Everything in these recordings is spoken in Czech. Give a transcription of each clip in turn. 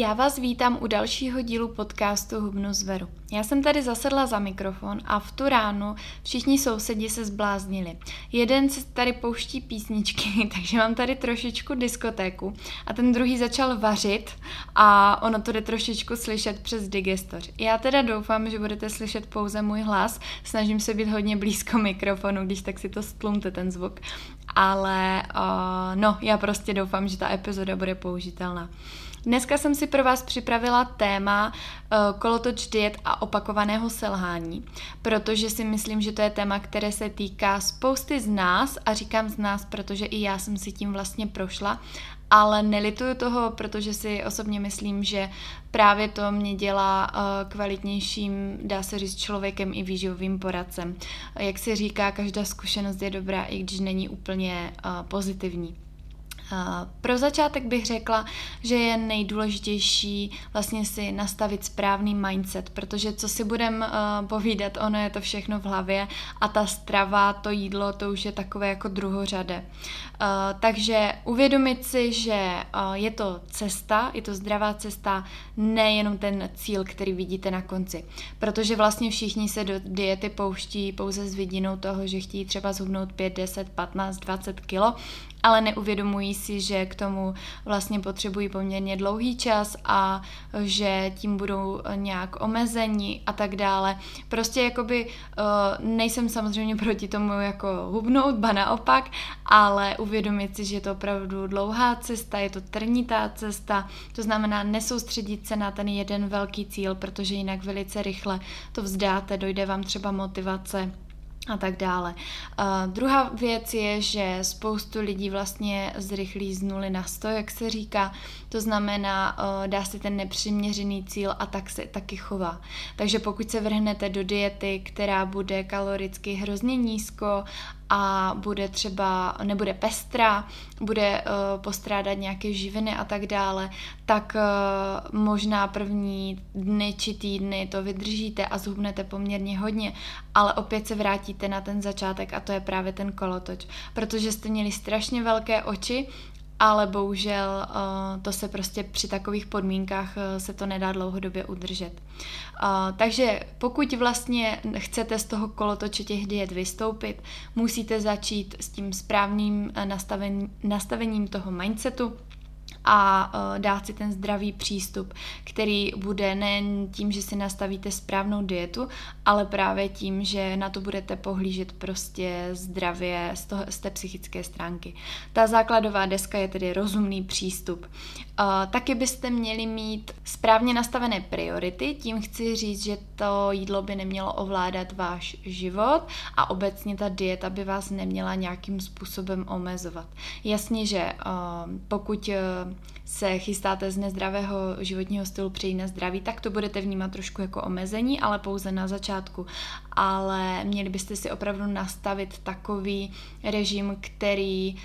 Já vás vítám u dalšího dílu podcastu Hubnu z Veru. Já jsem tady zasedla za mikrofon a v tu ránu všichni sousedi se zbláznili. Jeden se tady pouští písničky, takže mám tady trošičku diskotéku a ten druhý začal vařit a ono to jde trošičku slyšet přes digestor. Já teda doufám, že budete slyšet pouze můj hlas, snažím se být hodně blízko mikrofonu, když tak si to stlumte ten zvuk, ale já prostě doufám, že ta epizoda bude použitelná. Dneska jsem si pro vás připravila téma kolotoč diet a opakovaného selhání, protože si myslím, že to je téma, které se týká spousty z nás a říkám z nás, protože i já jsem si tím vlastně prošla, ale nelituju toho, protože si osobně myslím, že právě to mě dělá kvalitnějším, dá se říct, člověkem i výživovým poradcem. Jak se říká, každá zkušenost je dobrá, i když není úplně pozitivní. Pro začátek bych řekla, že je nejdůležitější vlastně si nastavit správný mindset, protože co si budeme povídat, ono je to všechno v hlavě a ta strava, to jídlo, to už je takové jako druhořadé. Takže uvědomit si, že je to cesta, je to zdravá cesta, nejenom ten cíl, který vidíte na konci. Protože vlastně všichni se do diety pouští pouze s vidinou toho, že chtějí třeba zhubnout 5, 10, 15, 20 kilo, ale neuvědomují si, že k tomu vlastně potřebují poměrně dlouhý čas a že tím budou nějak omezení a tak dále. Prostě jakoby nejsem samozřejmě proti tomu jako hubnout, ba naopak, ale uvědomit si, že je to opravdu dlouhá cesta, je to trnitá cesta, to znamená nesoustředit se na ten jeden velký cíl, protože jinak velice rychle to vzdáte, dojde vám třeba motivace a tak dále. Druhá věc je, že spoustu lidí vlastně zrychlí z 0 na 100, jak se říká, to znamená dá si ten nepřiměřený cíl a tak se taky chová. Takže pokud se vrhnete do diety, která bude kaloricky hrozně nízko a bude třeba, nebude pestrá, bude postrádat nějaké živiny a tak dále, tak možná první dny či týdny to vydržíte a zhubnete poměrně hodně, ale opět se vrátíte na ten začátek a to je právě ten kolotoč, protože jste měli strašně velké oči, ale bohužel to se prostě při takových podmínkách se to nedá dlouhodobě udržet. Takže pokud vlastně chcete z toho kolotoče těch diet vystoupit, musíte začít s tím správným nastavením toho mindsetu a dát si ten zdravý přístup, který bude nejen tím, že si nastavíte správnou dietu, ale právě tím, že na to budete pohlížet prostě zdravě z té psychické stránky. Ta základová deska je tedy rozumný přístup. Taky byste měli mít správně nastavené priority, tím chci říct, že to jídlo by nemělo ovládat váš život a obecně ta dieta by vás neměla nějakým způsobem omezovat. Jasně, že pokud se chystáte z nezdravého životního stylu přejít na zdraví, tak to budete vnímat trošku jako omezení, ale pouze na začátku. Ale měli byste si opravdu nastavit takový režim, který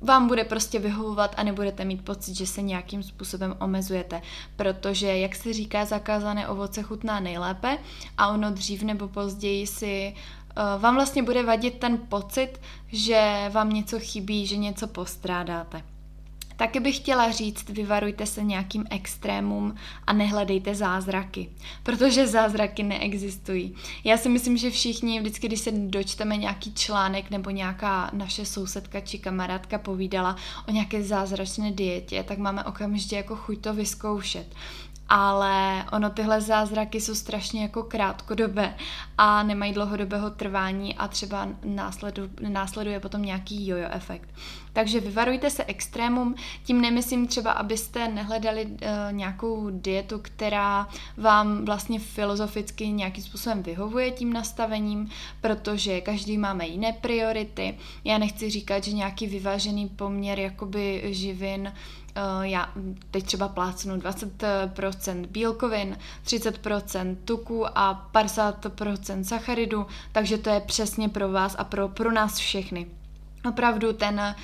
vám bude prostě vyhovovat a nebudete mít pocit, že se nějakým způsobem omezujete. Protože, jak se říká, zakázané ovoce chutná nejlépe a ono dřív nebo později si vám vlastně bude vadit ten pocit, že vám něco chybí, že něco postrádáte. Taky bych chtěla říct, vyvarujte se nějakým extrémům a nehledejte zázraky, protože zázraky neexistují. Já si myslím, že všichni, vždycky, když se dočteme nějaký článek nebo nějaká naše sousedka či kamarádka povídala o nějaké zázračné dietě, tak máme okamžitě jako chuť to vyzkoušet. Ale ono tyhle zázraky jsou strašně jako krátkodobé a nemají dlouhodobého trvání a třeba následuje potom nějaký jojo efekt. Takže vyvarujte se extrémům, tím nemyslím třeba, abyste nehledali nějakou dietu, která vám vlastně filozoficky nějakým způsobem vyhovuje tím nastavením, protože každý máme jiné priority. Já nechci říkat, že nějaký vyvážený poměr jakoby živin, já teď třeba plácnu 20% bílkovin, 30% tuku a 50% sacharidů, takže to je přesně pro vás a pro nás všechny. Opravdu ten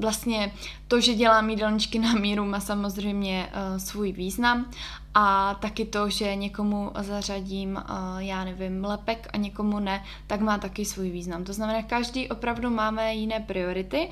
vlastně to, že dělám jídelníčky na míru, má samozřejmě svůj význam a taky to, že někomu zařadím, já nevím, lepek a někomu ne, tak má taky svůj význam. To znamená, každý opravdu máme jiné priority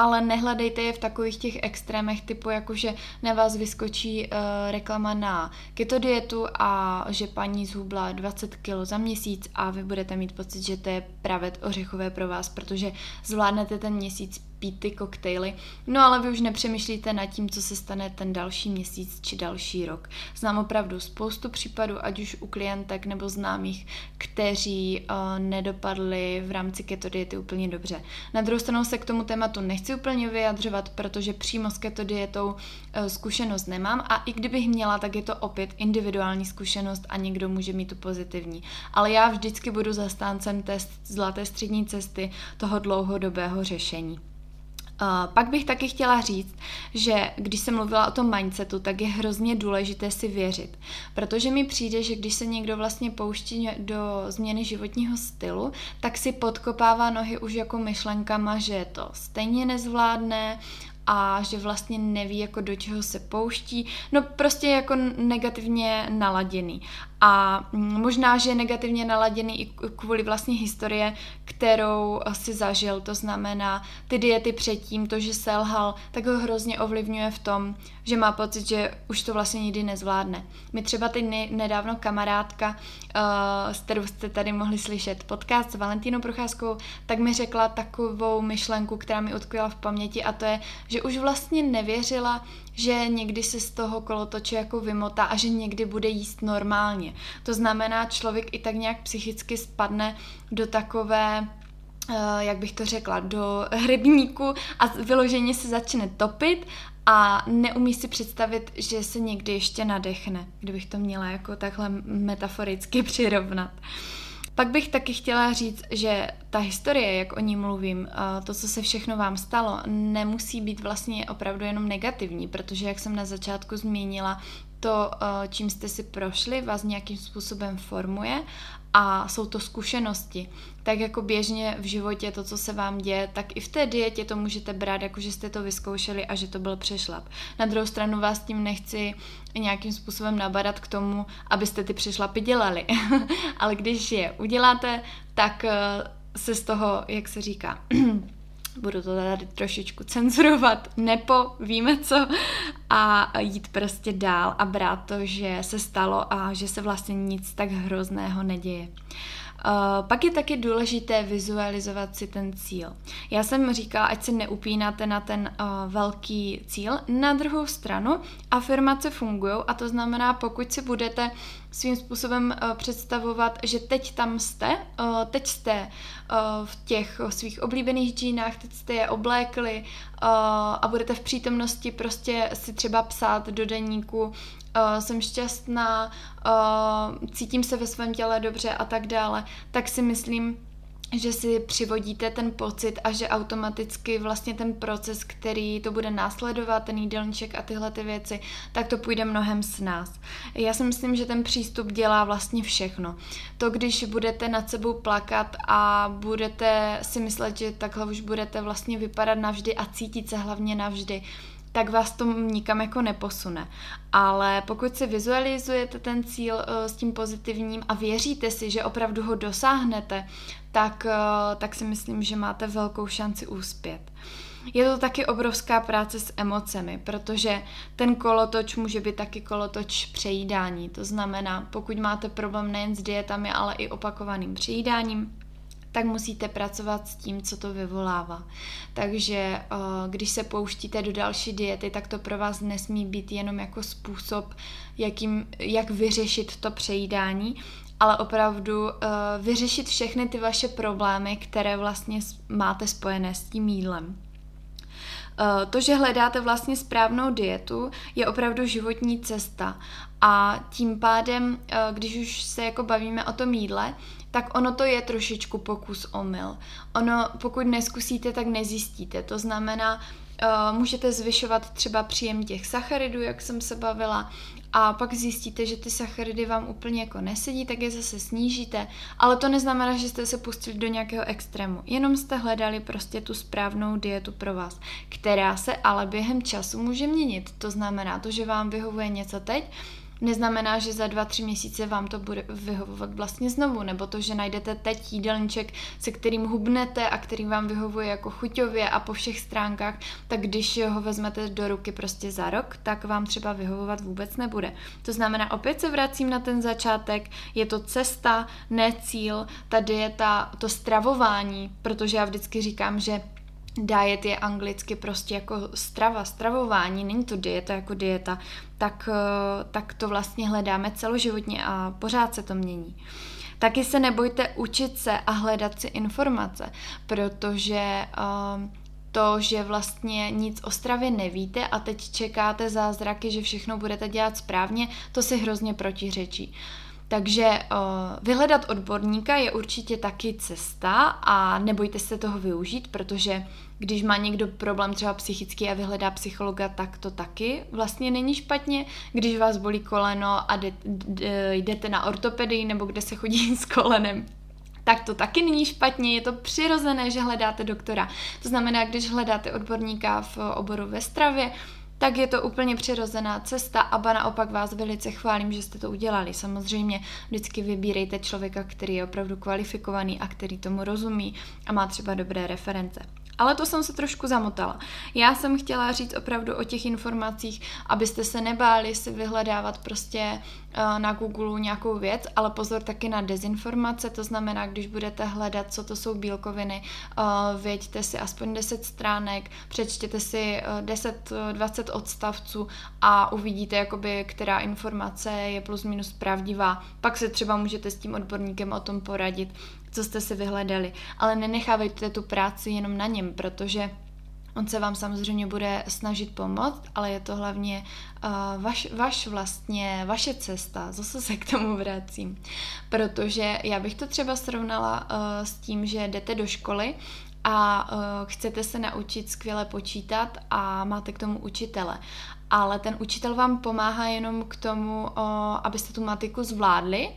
ale nehledejte je v takových těch extrémech typu, jakože na vás vyskočí reklama na keto dietu a že paní zhubla 20 kg za měsíc a vy budete mít pocit, že to je pravet ořechové pro vás, protože zvládnete ten měsíc pít ty koktejly, no ale vy už nepřemýšlíte nad tím, co se stane ten další měsíc či další rok. Znám opravdu spoustu případů, ať už u klientek nebo známých, kteří nedopadli v rámci keto diety úplně dobře. Na druhou stranu se k tomu tématu nechci úplně vyjadřovat, protože přímo s keto dietou zkušenost nemám a i kdybych měla, tak je to opět individuální zkušenost a někdo může mít tu pozitivní. Ale já vždycky budu zastáncem té zlaté střední cesty toho dlouhodobého řešení. Pak bych taky chtěla říct, že když jsem mluvila o tom mindsetu, tak je hrozně důležité si věřit. Protože mi přijde, že když se někdo vlastně pouští do změny životního stylu, tak si podkopává nohy už jako myšlenkama, že to stejně nezvládne a že vlastně neví, jako do čeho se pouští. No prostě jako negativně naladěný. A možná, že je negativně naladěný i kvůli vlastní historii, kterou si zažil, to znamená ty diety předtím, to, že selhal, tak ho hrozně ovlivňuje v tom, že má pocit, že už to vlastně nikdy nezvládne. My třeba teď nedávno kamarádka, s kterou jste tady mohli slyšet podcast s Valentínou Procházkou, tak mi řekla takovou myšlenku, která mi utkvěla v paměti, a to je, že už vlastně nevěřila, že někdy se z toho kolotoče jako vymotá a že někdy bude jíst normálně. To znamená, člověk i tak nějak psychicky spadne do takové, jak bych to řekla, do rybníku a vyloženě se začne topit a neumí si představit, že se někdy ještě nadechne, kdybych to měla jako takhle metaforicky přirovnat. Pak bych taky chtěla říct, že ta historie, jak o ní mluvím, to, co se všechno vám stalo, nemusí být vlastně opravdu jenom negativní, protože jak jsem na začátku zmínila, to, čím jste si prošli, vás nějakým způsobem formuje a jsou to zkušenosti. Tak jako běžně v životě to, co se vám děje, tak i v té dietě to můžete brát, jako že jste to vyzkoušeli a že to byl přešlap. Na druhou stranu vás tím nechci nějakým způsobem nabadat k tomu, abyste ty přešlapy dělali. Ale když je uděláte, tak se z toho, jak se říká, budu to tady trošičku cenzurovat, víme co, a jít prostě dál a brát to, že se stalo a že se vlastně nic tak hrozného neděje. Pak je taky důležité vizualizovat si ten cíl. Já jsem říkala, ať se neupínáte na ten velký cíl. Na druhou stranu afirmace fungují a to znamená, pokud si budete svým způsobem představovat, že teď tam jste, teď jste v těch svých oblíbených džínách, teď jste je oblékli a budete v přítomnosti prostě si třeba psát do deníku, jsem šťastná, cítím se ve svém těle dobře a tak dále, tak si myslím, že si přivodíte ten pocit a že automaticky vlastně ten proces, který to bude následovat, ten jídelníček a tyhle ty věci, tak to půjde mnohem snáz. Já si myslím, že ten přístup dělá vlastně všechno. To, když budete nad sebou plakat a budete si myslet, že takhle už budete vlastně vypadat navždy a cítit se hlavně navždy, tak vás to nikam jako neposune. Ale pokud si vizualizujete ten cíl s tím pozitivním a věříte si, že opravdu ho dosáhnete, tak si myslím, že máte velkou šanci uspět. Je to taky obrovská práce s emocemi, protože ten kolotoč může být taky kolotoč přejídání. To znamená, pokud máte problém nejen s dietami, ale i opakovaným přejídáním, tak musíte pracovat s tím, co to vyvolává. Takže když se pouštíte do další diety, tak to pro vás nesmí být jenom jako způsob, jak vyřešit to přejídání, ale opravdu vyřešit všechny ty vaše problémy, které vlastně máte spojené s tím jídlem. To, že hledáte vlastně správnou dietu, je opravdu životní cesta. A tím pádem, když už se jako bavíme o tom jídle, tak ono to je trošičku pokus omyl. Ono, pokud neskusíte, tak nezjistíte. To znamená, můžete zvyšovat třeba příjem těch sacharidů, jak jsem se bavila, a pak zjistíte, že ty sacharidy vám úplně jako nesedí, tak je zase snížíte. Ale to neznamená, že jste se pustili do nějakého extrému. Jenom jste hledali prostě tu správnou dietu pro vás, která se ale během času může měnit. To znamená to, že vám vyhovuje něco teď, neznamená, že za 2-3 měsíce vám to bude vyhovovat vlastně znovu, nebo to, že najdete teď jídelníček, se kterým hubnete a který vám vyhovuje jako chuťově a po všech stránkách, tak když ho vezmete do ruky prostě za rok, tak vám třeba vyhovovat vůbec nebude. To znamená, opět se vracím na ten začátek, je to cesta, ne cíl, ta dieta, to stravování, protože já vždycky říkám, že diet je anglicky prostě jako strava, stravování, není to dieta jako dieta, tak to vlastně hledáme celoživotně a pořád se to mění. Taky se nebojte učit se a hledat si informace, protože to, že vlastně nic o stravě nevíte a teď čekáte zázraky, že všechno budete dělat správně, to si hrozně protiřečí. Takže vyhledat odborníka je určitě taky cesta a nebojte se toho využít, protože když má někdo problém třeba psychický a vyhledá psychologa, tak to taky vlastně není špatně. Když vás bolí koleno a jdete na ortopedii nebo kde se chodí s kolenem, tak to taky není špatně, je to přirozené, že hledáte doktora. To znamená, když hledáte odborníka v oboru ve stravě, tak je to úplně přirozená cesta a ba naopak vás velice chválím, že jste to udělali. Samozřejmě vždycky vybírejte člověka, který je opravdu kvalifikovaný a který tomu rozumí a má třeba dobré reference. Ale to jsem se trošku zamotala. Já jsem chtěla říct opravdu o těch informacích, abyste se nebáli si vyhledávat prostě na Google nějakou věc, ale pozor taky na dezinformace, to znamená, když budete hledat, co to jsou bílkoviny, věďte si aspoň 10 stránek, přečtěte si 10-20 odstavců a uvidíte, jakoby, která informace je plus minus pravdivá. Pak se třeba můžete s tím odborníkem o tom poradit, co jste si vyhledali. Ale nenechávejte tu práci jenom na něm, protože on se vám samozřejmě bude snažit pomoct, ale je to hlavně vaše cesta. Zase se k tomu vracím. Protože já bych to třeba srovnala s tím, že jdete do školy a chcete se naučit skvěle počítat a máte k tomu učitele. Ale ten učitel vám pomáhá jenom k tomu, abyste tu matiku zvládli,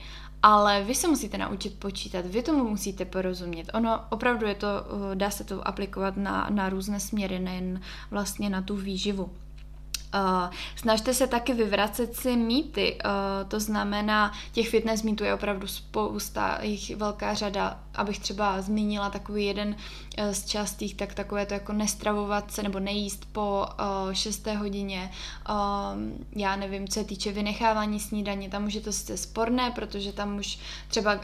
ale vy se musíte naučit počítat, vy tomu musíte porozumět. Ono opravdu je to, dá se to aplikovat na různé směry, nejen vlastně na tu výživu. Snažte se taky vyvracet si mýty, to znamená, těch fitness mýtů je opravdu spousta, jich velká řada, abych třeba zmínila takový jeden z častých, tak takové to jako nestravovat se nebo nejíst po 6. hodině, já nevím, co se týče vynechávání snídaně, tam už je to sice sporné, protože tam už třeba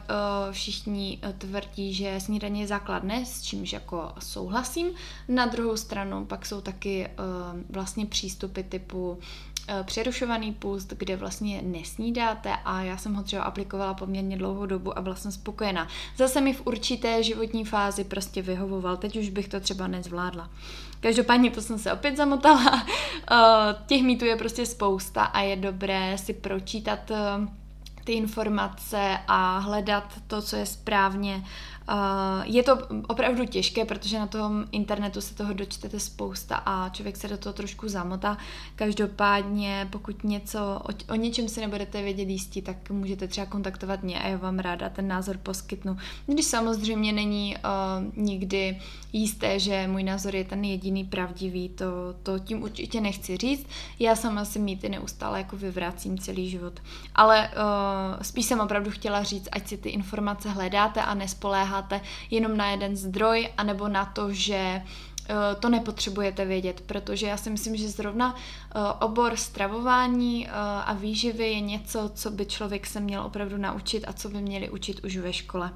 všichni tvrdí, že snídaně je základné, s čímž jako souhlasím, na druhou stranu pak jsou taky vlastně přístupy typu přerušovaný půst, kde vlastně nesnídáte a já jsem ho třeba aplikovala poměrně dlouhou dobu a byla jsem spokojená. Zase mi v určité životní fázi prostě vyhovoval, teď už bych to třeba nezvládla. Každopádně to jsem se opět zamotala, těch mýtů je prostě spousta a je dobré si pročítat ty informace a hledat to, co je správně. Je to opravdu těžké, protože na tom internetu se toho dočtete spousta a člověk se do toho trošku zamotá. Každopádně, pokud něco o něčem si nebudete vědět jistí, tak můžete třeba kontaktovat mě a já vám ráda ten názor poskytnu. Když samozřejmě není nikdy jisté, že můj názor je ten jediný pravdivý, to tím určitě nechci říct. Já sama si mýty neustále jako vyvracím celý život. Ale spíš jsem opravdu chtěla říct, ať si ty informace hledáte a nespoléháte jenom na jeden zdroj, anebo na to, že to nepotřebujete vědět, protože já si myslím, že zrovna obor stravování a výživy je něco, co by člověk se měl opravdu naučit a co by měli učit už ve škole.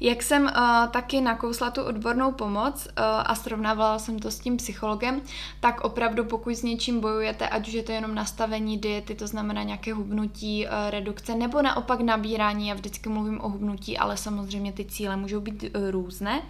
Jak jsem taky nakousla tu odbornou pomoc a srovnávala jsem to s tím psychologem, tak opravdu pokud s něčím bojujete, ať už je to jenom nastavení diety, to znamená nějaké hubnutí, redukce, nebo naopak nabírání, já vždycky mluvím o hubnutí, ale samozřejmě ty cíle můžou být různé,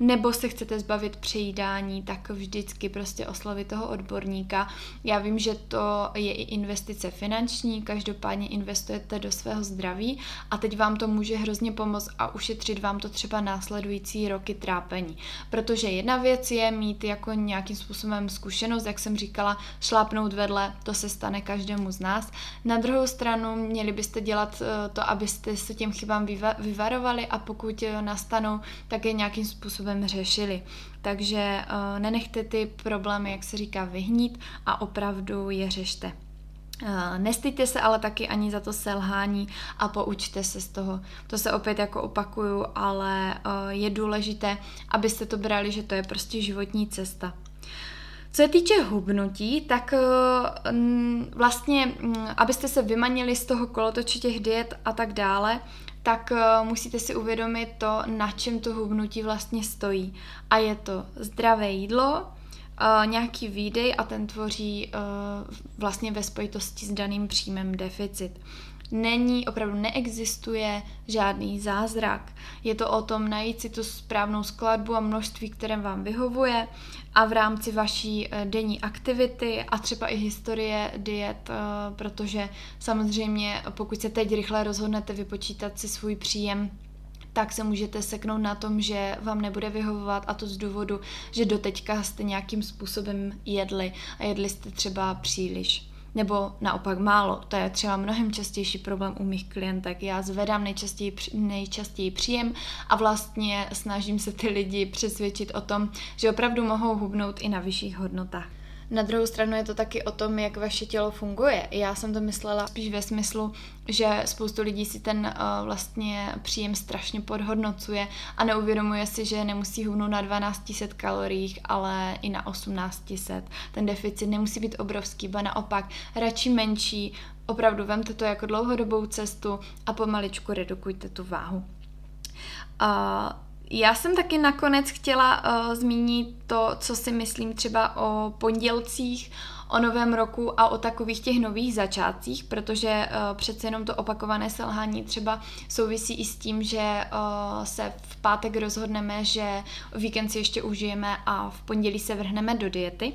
nebo se chcete zbavit přejídání, tak vždycky prostě oslovit toho odborníka. Já vím, že to je i investice finanční, každopádně investujete do svého zdraví a teď vám to může hrozně pomoct a ušetřit vám to třeba následující roky trápení. Protože jedna věc je mít jako nějakým způsobem zkušenost, jak jsem říkala, šlápnout vedle, to se stane každému z nás. Na druhou stranu měli byste dělat to, abyste se těm chybám vyvarovali a pokud nastanou, tak je nějakým způsobem řešili. Takže nenechte ty problémy, jak se říká, vyhnít a opravdu je řešte. Nestyďte se ale taky ani za to selhání a poučte se z toho. To se opět jako opakuju, ale je důležité, abyste to brali, že to je prostě životní cesta. Co se týče hubnutí, tak vlastně, abyste se vymanili z toho kolotoče těch diet a tak dále, tak musíte si uvědomit to, na čem to hubnutí vlastně stojí. A je to zdravé jídlo, nějaký výdej a ten tvoří vlastně ve spojitosti s daným příjmem deficit. Není, opravdu neexistuje žádný zázrak. Je to o tom najít si tu správnou skladbu a množství, které vám vyhovuje a v rámci vaší denní aktivity a třeba i historie diet, protože samozřejmě pokud se teď rychle rozhodnete vypočítat si svůj příjem, tak se můžete seknout na tom, že vám nebude vyhovovat a to z důvodu, že doteďka jste nějakým způsobem jedli a jedli jste třeba příliš. Nebo naopak málo. To je třeba mnohem častější problém u mých klientek. Já zvedám nejčastěji příjem a vlastně snažím se ty lidi přesvědčit o tom, že opravdu mohou hubnout i na vyšších hodnotách. Na druhou stranu je to taky o tom, jak vaše tělo funguje. Já jsem to myslela spíš ve smyslu, že spoustu lidí si ten vlastně příjem strašně podhodnocuje a neuvědomuje si, že nemusí hubnout na 1200 kaloriích, ale i na 1800. Ten deficit nemusí být obrovský, ba naopak radši menší. Opravdu vemte to jako dlouhodobou cestu a pomaličku redukujte tu váhu. Já jsem taky nakonec chtěla zmínit to, co si myslím třeba o pondělcích, o novém roku a o takových těch nových začátcích, protože přece jenom to opakované selhání třeba souvisí i s tím, že se v pátek rozhodneme, že víkend si ještě užijeme a v pondělí se vrhneme do diety.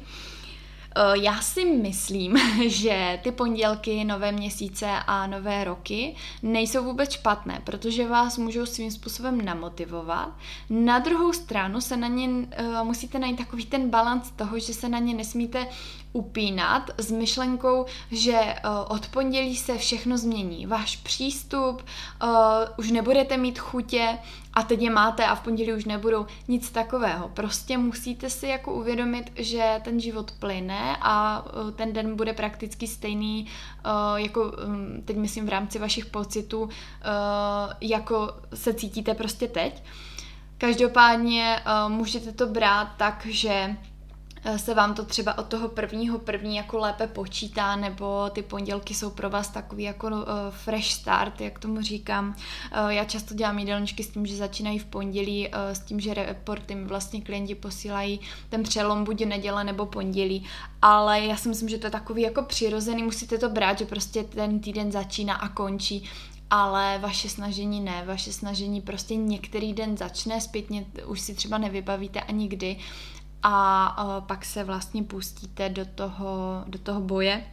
Já si myslím, že ty pondělky, nové měsíce a nové roky nejsou vůbec špatné, protože vás můžou svým způsobem namotivovat. Na druhou stranu se na ně musíte najít takový ten balanc toho, že se na ně nesmíte upínat s myšlenkou, že od pondělí se všechno změní. Váš přístup, už nebudete mít chutě a teď je máte a v pondělí už nebudou, nic takového. Prostě musíte si jako uvědomit, že ten život plyne a ten den bude prakticky stejný, jako teď myslím v rámci vašich pocitů, jako se cítíte prostě teď. Každopádně můžete to brát tak, že se vám to třeba od toho první jako lépe počítá, nebo ty pondělky jsou pro vás takový jako fresh start, jak tomu říkám. Já často dělám jídelníčky s tím, že začínají v pondělí, s tím, že reporty mi vlastně klienti posílají ten přelom buď neděle nebo pondělí, ale já si myslím, že to je takový jako přirozený, musíte to brát, že prostě ten týden začíná a končí. Ale vaše snažení ne, vaše snažení prostě některý den začne, zpětně už si třeba nevybavíte ani kdy, a pak se vlastně pustíte do toho boje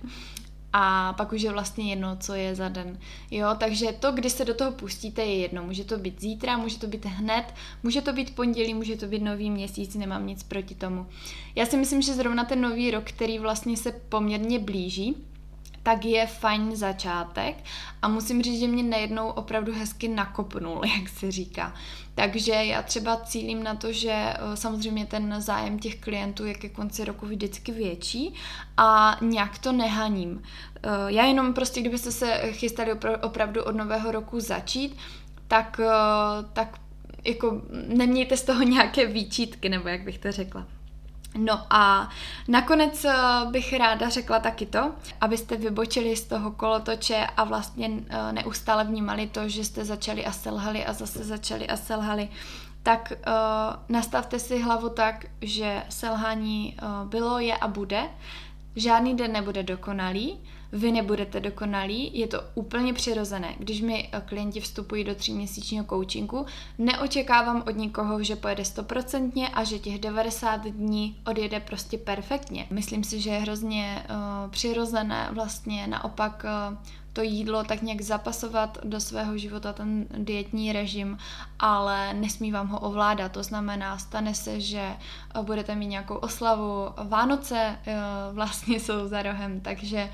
a pak už je vlastně jedno, co je za den. Jo, takže to, kdy se do toho pustíte, je jedno. Může to být zítra, může to být hned, může to být pondělí, může to být nový měsíc, nemám nic proti tomu. Já si myslím, že zrovna ten nový rok, který vlastně se poměrně blíží, tak je fajn začátek a musím říct, že mě najednou opravdu hezky nakopnul, jak se říká. Takže já třeba cílím na to, že samozřejmě ten zájem těch klientů je ke konci roku vždycky větší a nějak to nehaním. Já jenom prostě, kdybyste se chystali opravdu od nového roku začít, tak jako nemějte z toho nějaké výčítky, nebo jak bych to řekla. No a nakonec bych ráda řekla taky to, abyste vybočili z toho kolotoče a vlastně neustále vnímali to, že jste začali a selhali a zase začali a selhali, tak nastavte si hlavu tak, že selhání bylo, je a bude. Žádný den nebude dokonalý, vy nebudete dokonalí, je to úplně přirozené. Když mi klienti vstupují do 3měsíčního coachingu, neočekávám od nikoho, že pojede 100% a že těch 90 dní odjede prostě perfektně. Myslím si, že je hrozně přirozené vlastně naopak to jídlo tak nějak zapasovat do svého života, ten dietní režim, ale nesmí vám ho ovládat. To znamená, stane se, že budete mít nějakou oslavu. Vánoce vlastně jsou za rohem, takže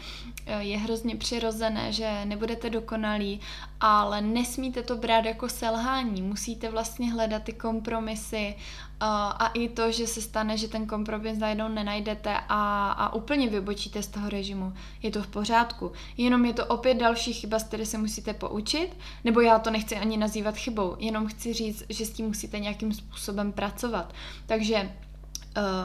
je hrozně přirozené, že nebudete dokonalí, ale nesmíte to brát jako selhání. Musíte vlastně hledat ty kompromisy a i to, že se stane, že ten kompromis najednou nenajdete a úplně vybočíte z toho režimu. Je to v pořádku. Jenom je to opět další chyba, z které se musíte poučit, nebo já to nechci ani nazývat chybou, jenom chci říct, že s tím musíte nějakým způsobem pracovat. Takže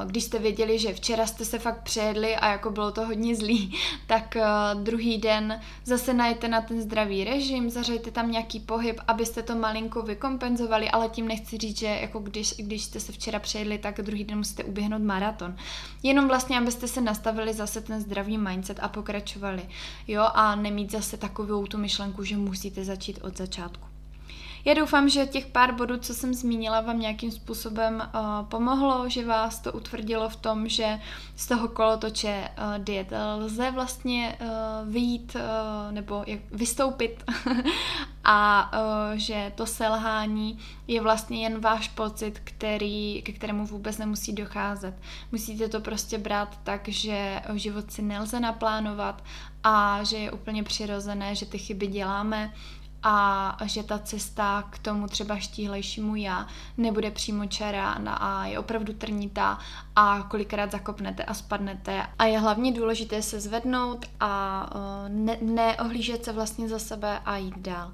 když jste věděli, že včera jste se fakt přejedli a jako bylo to hodně zlý, tak druhý den zase najete na ten zdravý režim, zařaďte tam nějaký pohyb, abyste to malinko vykompenzovali, ale tím nechci říct, že jako když jste se včera přejedli, tak druhý den musíte uběhnout maraton. Jenom vlastně, abyste se nastavili zase ten zdravý mindset a pokračovali. Jo, a nemít zase takovou tu myšlenku, že musíte začít od začátku. Já doufám, že těch pár bodů, co jsem zmínila, vám nějakým způsobem pomohlo, že vás to utvrdilo v tom, že z toho kolotoče diet lze vlastně vyjít nebo vystoupit a že to selhání je vlastně jen váš pocit, ke kterému vůbec nemusí docházet. Musíte to prostě brát tak, že život si nelze naplánovat a že je úplně přirozené, že ty chyby děláme, a že ta cesta k tomu třeba štíhlejšímu já nebude přímočará a je opravdu trnitá a kolikrát zakopnete a spadnete. A je hlavně důležité se zvednout a neohlížet se vlastně za sebe a jít dál.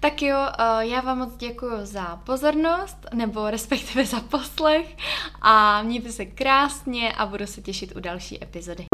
Tak jo, já vám moc děkuju za pozornost, nebo respektive za poslech a mějte se krásně a budu se těšit u další epizody.